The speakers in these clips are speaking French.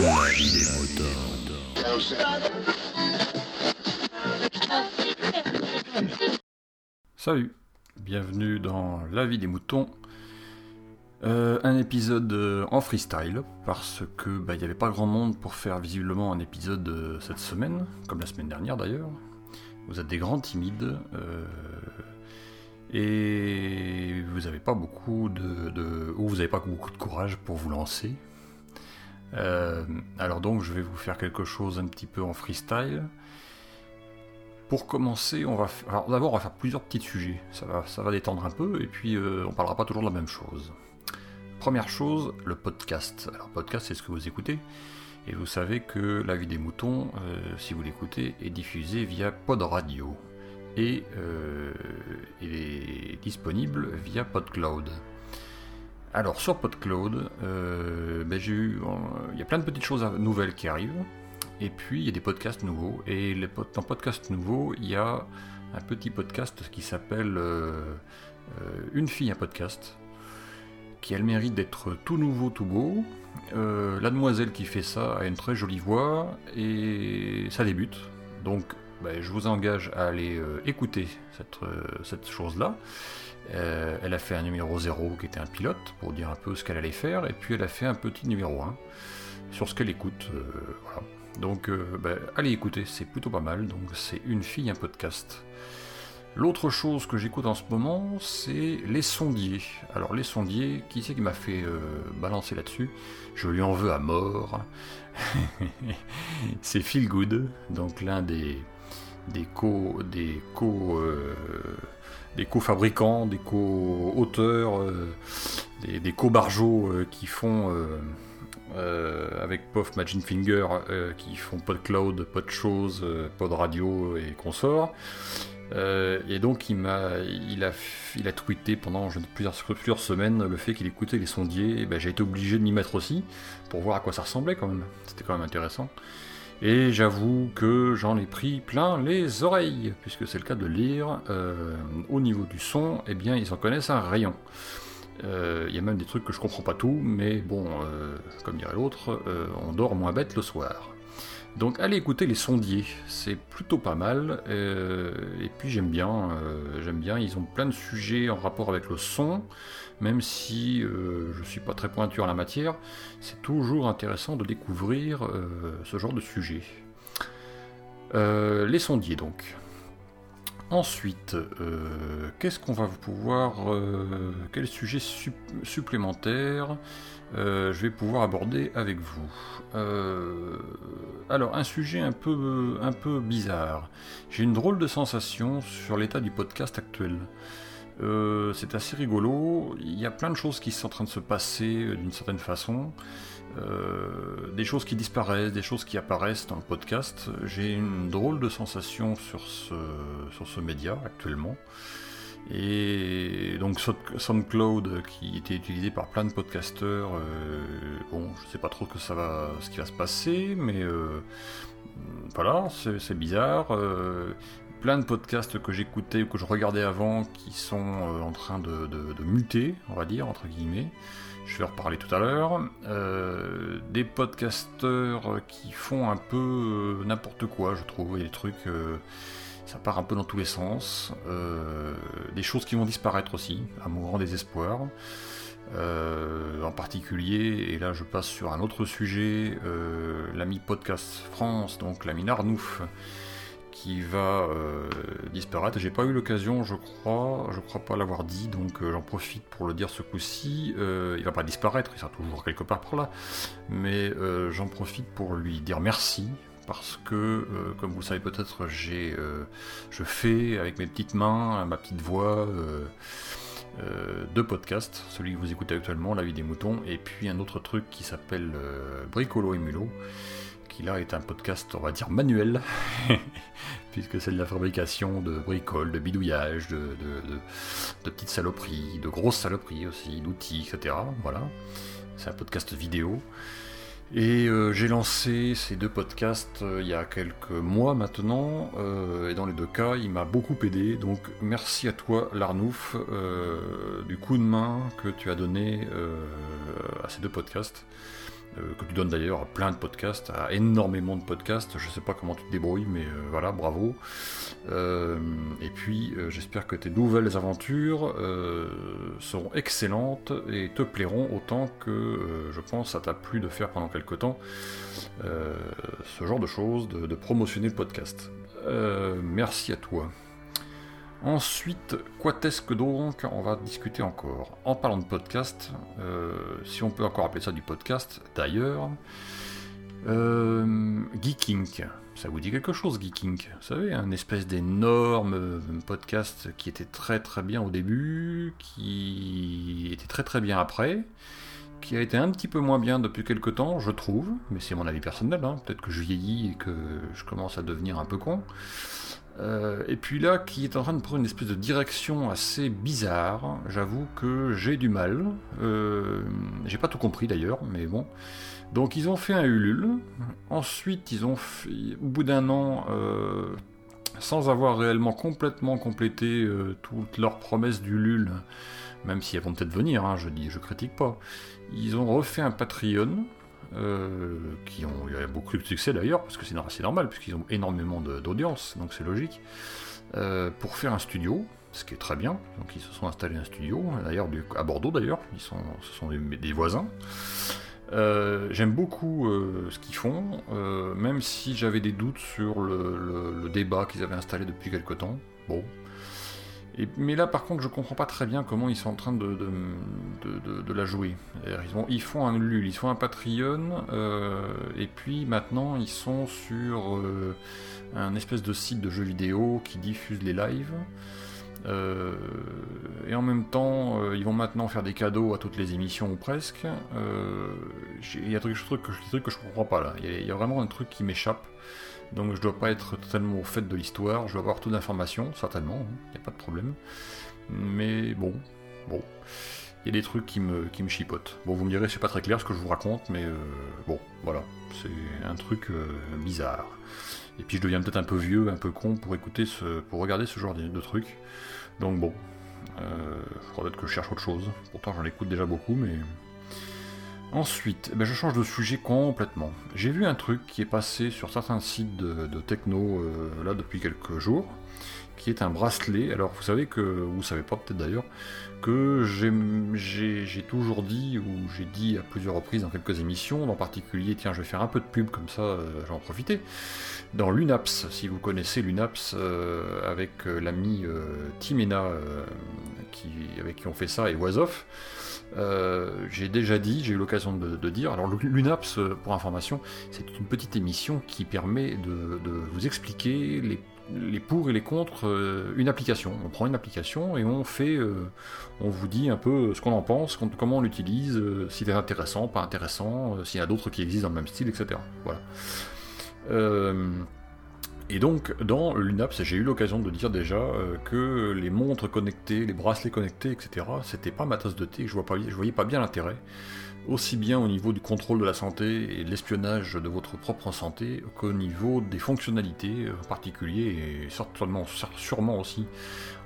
L'Avis des Moutons. Salut, bienvenue dans L'Avis des Moutons. Un épisode en freestyle, parce que il n'y avait pas grand monde pour faire visiblement un épisode cette semaine, comme la semaine dernière d'ailleurs. Vous êtes des grands timides, et vous n'avez pas beaucoup ou vous n'avez pas beaucoup de courage pour vous lancer. Alors donc je vais vous faire quelque chose un petit peu en freestyle. Pour commencer, on va faire plusieurs petits sujets, ça va détendre un peu, et puis on parlera pas toujours de la même chose. Première chose, le podcast. Alors podcast, c'est ce que vous écoutez, et vous savez que L'Avis des Moutons, si vous l'écoutez, est diffusé via Pod Radio, et il est disponible via Podcloud. Alors sur Podcloud, il y a plein de petites choses nouvelles qui arrivent, et puis il y a des podcasts nouveaux, et dans podcasts nouveaux, il y a un petit podcast qui s'appelle Une fille, un podcast, qui a le mérite d'être tout nouveau, tout beau. La demoiselle qui fait ça a une très jolie voix, et ça débute, donc je vous engage à aller écouter cette chose-là. Elle a fait un numéro 0 qui était un pilote, pour dire un peu ce qu'elle allait faire, et puis elle a fait un petit numéro 1 sur ce qu'elle écoute, voilà. Donc allez écouter, c'est plutôt pas mal. Donc c'est Une fille, un podcast. L'autre chose que j'écoute en ce moment, c'est Les Sondiers. Alors Les Sondiers, qui c'est qui m'a fait balancer là-dessus? Je lui en veux à mort. C'est Feelgood, donc l'un des co-fabricants, des co-auteurs, des co-barjots qui font avec Pof Magin Finger, qui font Podcloud, Podchose, Pod Radio et consorts. Et donc il a tweeté pendant plusieurs semaines le fait qu'il écoutait Les Sondiers, et j'ai été obligé de m'y mettre aussi pour voir à quoi ça ressemblait quand même. C'était quand même intéressant. Et j'avoue que j'en ai pris plein les oreilles, puisque c'est le cas de lire. Au niveau du son, ils en connaissent un rayon. Il y a même des trucs que je comprends pas tout, mais bon, comme dirait l'autre, on dort moins bête le soir. Donc allez écouter Les Sondiers, c'est plutôt pas mal, et puis j'aime bien, ils ont plein de sujets en rapport avec le son, même si je suis pas très pointu en la matière, c'est toujours intéressant de découvrir ce genre de sujet. Les Sondiers donc. Ensuite, qu'est-ce qu'on va pouvoir, quel sujet supplémentaire je vais pouvoir aborder avec vous? Alors, un sujet un peu bizarre. J'ai une drôle de sensation sur l'état du podcast actuel. C'est assez rigolo. Il y a plein de choses qui sont en train de se passer d'une certaine façon. Des choses qui disparaissent, des choses qui apparaissent dans le podcast. J'ai une drôle de sensation sur ce média actuellement. Et donc SoundCloud, qui était utilisé par plein de podcasteurs, je sais pas trop ce qui va se passer, mais voilà, c'est bizarre. Plein de podcasts que j'écoutais ou que je regardais avant qui sont en train de muter, on va dire, entre guillemets. Je vais reparler tout à l'heure. Des podcasteurs qui font un peu n'importe quoi, je trouve. Il y a des trucs, ça part un peu dans tous les sens. Des choses qui vont disparaître aussi, à mon grand désespoir. En particulier, et là je passe sur un autre sujet, l'ami Podcast France, donc l'ami Larnouf, qui va disparaître. J'ai pas eu l'occasion, je crois pas l'avoir dit, donc j'en profite pour le dire ce coup-ci. Il va pas disparaître, il sera toujours quelque part par là, mais j'en profite pour lui dire merci, parce que comme vous le savez peut-être, je fais avec mes petites mains, ma petite voix, deux podcasts, celui que vous écoutez actuellement, L'Avis des Moutons, et puis un autre truc qui s'appelle Bricolo et Mulo, qui là est un podcast, on va dire, manuel, puisque c'est de la fabrication de bricoles, de bidouillage, de petites saloperies, de grosses saloperies aussi, d'outils, etc. Voilà, c'est un podcast vidéo. Et j'ai lancé ces deux podcasts il y a quelques mois maintenant, et dans les deux cas, il m'a beaucoup aidé, donc merci à toi Larnouf, du coup de main que tu as donné à ces deux podcasts. que tu donnes d'ailleurs à plein de podcasts, à énormément de podcasts. Je sais pas comment tu te débrouilles, mais voilà, bravo. Et puis j'espère que tes nouvelles aventures seront excellentes et te plairont autant que je pense ça t'a plu de faire pendant quelque temps ce genre de choses, de promotionner le podcast. Merci à toi. Ensuite, quoi est-ce que donc on va discuter encore ? En parlant de podcast, si on peut encore appeler ça du podcast d'ailleurs, Geekink, ça vous dit quelque chose Geekink ? Vous savez, un espèce d'énorme podcast qui était très très bien au début, qui était très très bien après, qui a été un petit peu moins bien depuis quelques temps, je trouve, mais c'est mon avis personnel, hein, peut-être que je vieillis et que je commence à devenir un peu con. Et puis là, qui est en train de prendre une espèce de direction assez bizarre. J'avoue que j'ai du mal. J'ai pas tout compris d'ailleurs, mais bon. Donc ils ont fait un Ulule. Ensuite, ils ont fait, au bout d'un an, sans avoir réellement complètement complété toutes leurs promesses d'Ulule, même si elles vont peut-être venir, hein, je critique pas. Ils ont refait un Patreon. Qui ont eu beaucoup de succès d'ailleurs, parce que c'est normal, puisqu'ils ont énormément d'audience, donc c'est logique, pour faire un studio, ce qui est très bien. Donc ils se sont installés un studio, d'ailleurs à Bordeaux d'ailleurs, ce sont des voisins. J'aime beaucoup ce qu'ils font, même si j'avais des doutes sur le débat qu'ils avaient installé depuis quelque temps. Bon. Mais là par contre je comprends pas très bien comment ils sont en train de la jouer. Ils font un Ulule, ils font un Patreon, et puis maintenant ils sont sur un espèce de site de jeux vidéo qui diffuse les lives, et en même temps ils vont maintenant faire des cadeaux à toutes les émissions ou presque. Il y a des trucs que je comprends pas là, il y a vraiment un truc qui m'échappe. Donc je dois pas être totalement au fait de l'histoire, je dois avoir toute l'information, certainement, il n'y a pas de problème. Mais bon, il y a des trucs qui me chipotent. Bon, vous me direz, c'est pas très clair ce que je vous raconte, mais bon, voilà, c'est un truc bizarre. Et puis je deviens peut-être un peu vieux, un peu con pour regarder ce genre de trucs. Donc bon, je crois peut-être que je cherche autre chose, pourtant j'en écoute déjà beaucoup, mais... Ensuite, je change de sujet complètement. J'ai vu un truc qui est passé sur certains sites de techno là depuis quelques jours, qui est un bracelet. Alors vous savez que, ou vous savez pas peut-être d'ailleurs, que j'ai toujours dit, ou j'ai dit à plusieurs reprises dans quelques émissions, en particulier, tiens je vais faire un peu de pub comme ça, j'en profiter, dans LuneApps, si vous connaissez LuneApps, avec l'ami Timena, avec qui on fait ça, et Wasoff. J'ai déjà dit, j'ai eu l'occasion de dire, alors LuneApps, pour information, c'est une petite émission qui permet de vous expliquer les pour et les contre une application. On prend une application et on vous dit un peu ce qu'on en pense, comment on l'utilise, si c'est intéressant, pas intéressant, s'il y en a d'autres qui existent dans le même style, etc. Voilà. Et donc, dans l'UNAPS, j'ai eu l'occasion de dire déjà que les montres connectées, les bracelets connectés, etc., c'était pas ma tasse de thé, je voyais pas bien l'intérêt, aussi bien au niveau du contrôle de la santé et de l'espionnage de votre propre santé, qu'au niveau des fonctionnalités en particulier, et sûrement aussi,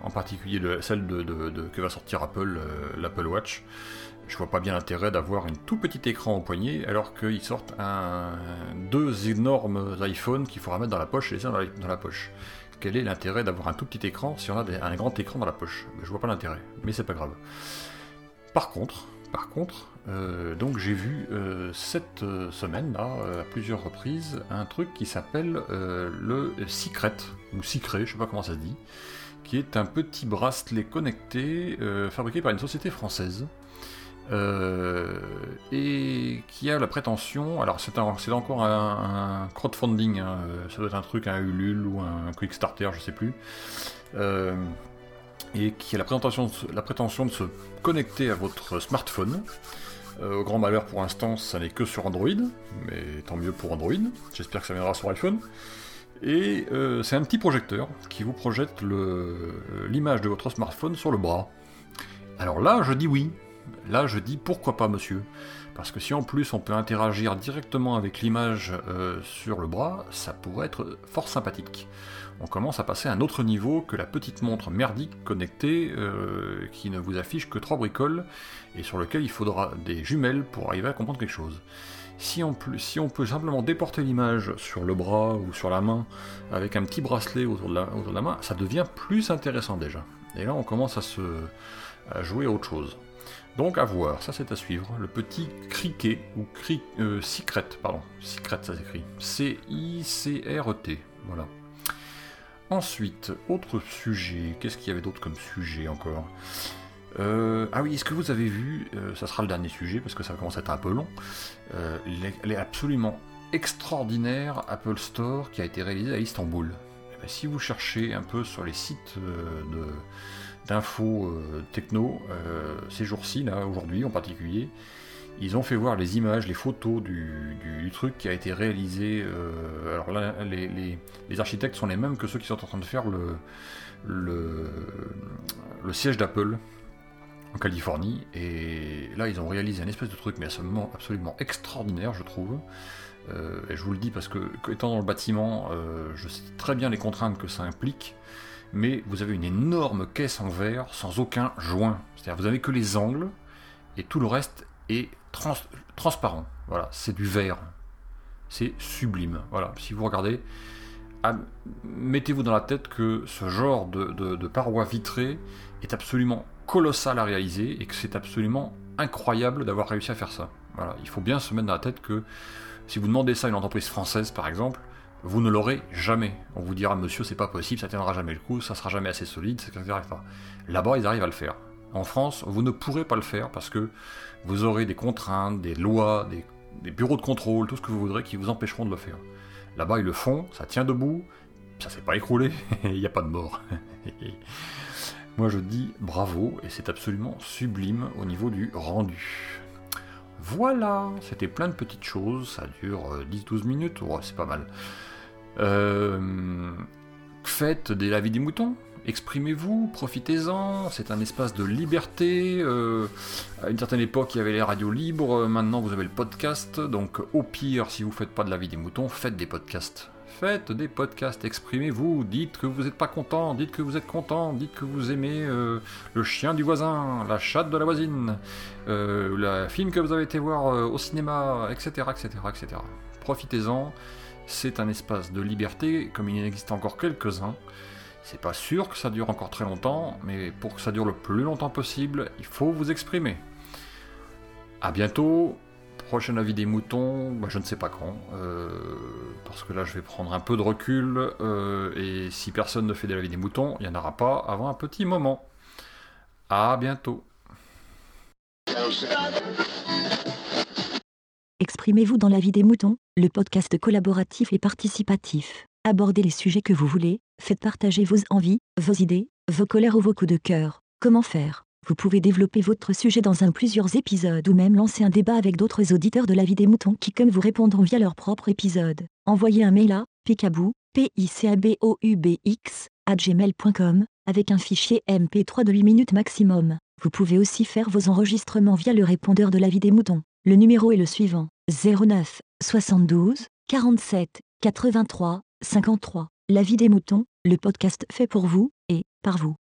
en particulier celle que va sortir Apple, l'Apple Watch. Je vois pas bien l'intérêt d'avoir un tout petit écran au poignet alors qu'ils sortent deux énormes iPhones qu'il faudra mettre dans la poche et les uns dans la poche. Quel est l'intérêt d'avoir un tout petit écran si on a un grand écran dans la poche ? Je vois pas l'intérêt, mais c'est pas grave. Par contre, donc j'ai vu cette semaine là à plusieurs reprises un truc qui s'appelle le Cicret ou Cicret, je sais pas comment ça se dit, qui est un petit bracelet connecté fabriqué par une société française. Et qui a la prétention, alors c'est encore un crowdfunding, hein, ça doit être un truc, un Ulule ou un Kickstarter, je sais plus, et qui a la prétention de se connecter à votre smartphone. Au grand malheur pour l'instant, ça n'est que sur Android, mais tant mieux pour Android, j'espère que ça viendra sur iPhone. Et c'est un petit projecteur qui vous projette l'image de votre smartphone sur le bras. Alors là, je dis oui. Là, je dis pourquoi pas, monsieur, parce que si en plus on peut interagir directement avec l'image sur le bras, ça pourrait être fort sympathique. On commence à passer à un autre niveau que la petite montre merdique connectée qui ne vous affiche que 3 bricoles et sur lequel il faudra des jumelles pour arriver à comprendre quelque chose. Si on peut simplement déporter l'image sur le bras ou sur la main avec un petit bracelet autour de la main, ça devient plus intéressant déjà. Et là, on commence à jouer à autre chose. Donc à voir, ça c'est à suivre. Le petit criquet, ou Cicret, pardon. Cicret, ça s'écrit. C-I-C-R-E-T. Voilà. Ensuite, autre sujet. Qu'est-ce qu'il y avait d'autre comme sujet encore ? Ah oui, est-ce que vous avez vu, ça sera le dernier sujet parce que ça commence à être un peu long, les absolument extraordinaire Apple Store qui a été réalisé à Istanbul. Et bien, si vous cherchez un peu sur les sites d'infos techno, ces jours-ci, là, aujourd'hui en particulier, ils ont fait voir les images, les photos du truc qui a été réalisé. Alors là, les architectes sont les mêmes que ceux qui sont en train de faire le siège d'Apple en Californie, et là ils ont réalisé un espèce de truc mais absolument extraordinaire, je trouve, et je vous le dis parce que étant dans le bâtiment, je sais très bien les contraintes que ça implique, mais vous avez une énorme caisse en verre sans aucun joint, c'est-à-dire vous avez que les angles et tout le reste est transparent, voilà, c'est du verre, c'est sublime, voilà, si vous regardez, mettez-vous dans la tête que ce genre de paroi vitrée est absolument colossal à réaliser et que c'est absolument incroyable d'avoir réussi à faire ça. Voilà, il faut bien se mettre dans la tête que si vous demandez ça à une entreprise française par exemple, vous ne l'aurez jamais. On vous dira monsieur c'est pas possible, ça tiendra jamais le coup, ça sera jamais assez solide, etc. Là-bas ils arrivent à le faire. En France vous ne pourrez pas le faire parce que vous aurez des contraintes, des lois, des bureaux de contrôle, tout ce que vous voudrez qui vous empêcheront de le faire. Là-bas ils le font, ça tient debout, ça s'est pas écroulé, il n'y a pas de mort. Moi je dis bravo, et c'est absolument sublime au niveau du rendu. Voilà, c'était plein de petites choses, ça dure 10-12 minutes, oh, c'est pas mal. Faites des L'Avis des Moutons, exprimez-vous, profitez-en, c'est un espace de liberté. À une certaine époque il y avait les radios libres, maintenant vous avez le podcast, donc au pire si vous ne faites pas de L'Avis des Moutons, faites des podcasts. Faites des podcasts, exprimez-vous, dites que vous n'êtes pas content, dites que vous êtes content, dites que vous aimez le chien du voisin, la chatte de la voisine, le film que vous avez été voir au cinéma, etc., etc., etc. Profitez-en, c'est un espace de liberté, comme il en existe encore quelques-uns. C'est pas sûr que ça dure encore très longtemps, mais pour que ça dure le plus longtemps possible, il faut vous exprimer. À bientôt. Prochain avis des moutons, bah je ne sais pas quand, parce que là je vais prendre un peu de recul, et si personne ne fait de l'avis des moutons, il n'y en aura pas avant un petit moment. À bientôt. Exprimez-vous dans l'avis des moutons, le podcast collaboratif et participatif. Abordez les sujets que vous voulez, faites partager vos envies, vos idées, vos colères ou vos coups de cœur. Comment faire ? Vous pouvez développer votre sujet dans un plusieurs épisodes ou même lancer un débat avec d'autres auditeurs de L'Avis des Moutons qui comme vous répondront via leur propre épisode. Envoyez un mail à picaboubx@gmail.com avec un fichier MP3 de 8 minutes maximum. Vous pouvez aussi faire vos enregistrements via le répondeur de L'Avis des Moutons. Le numéro est le suivant, 09 72 47 83 53. L'Avis des Moutons, le podcast fait pour vous et par vous.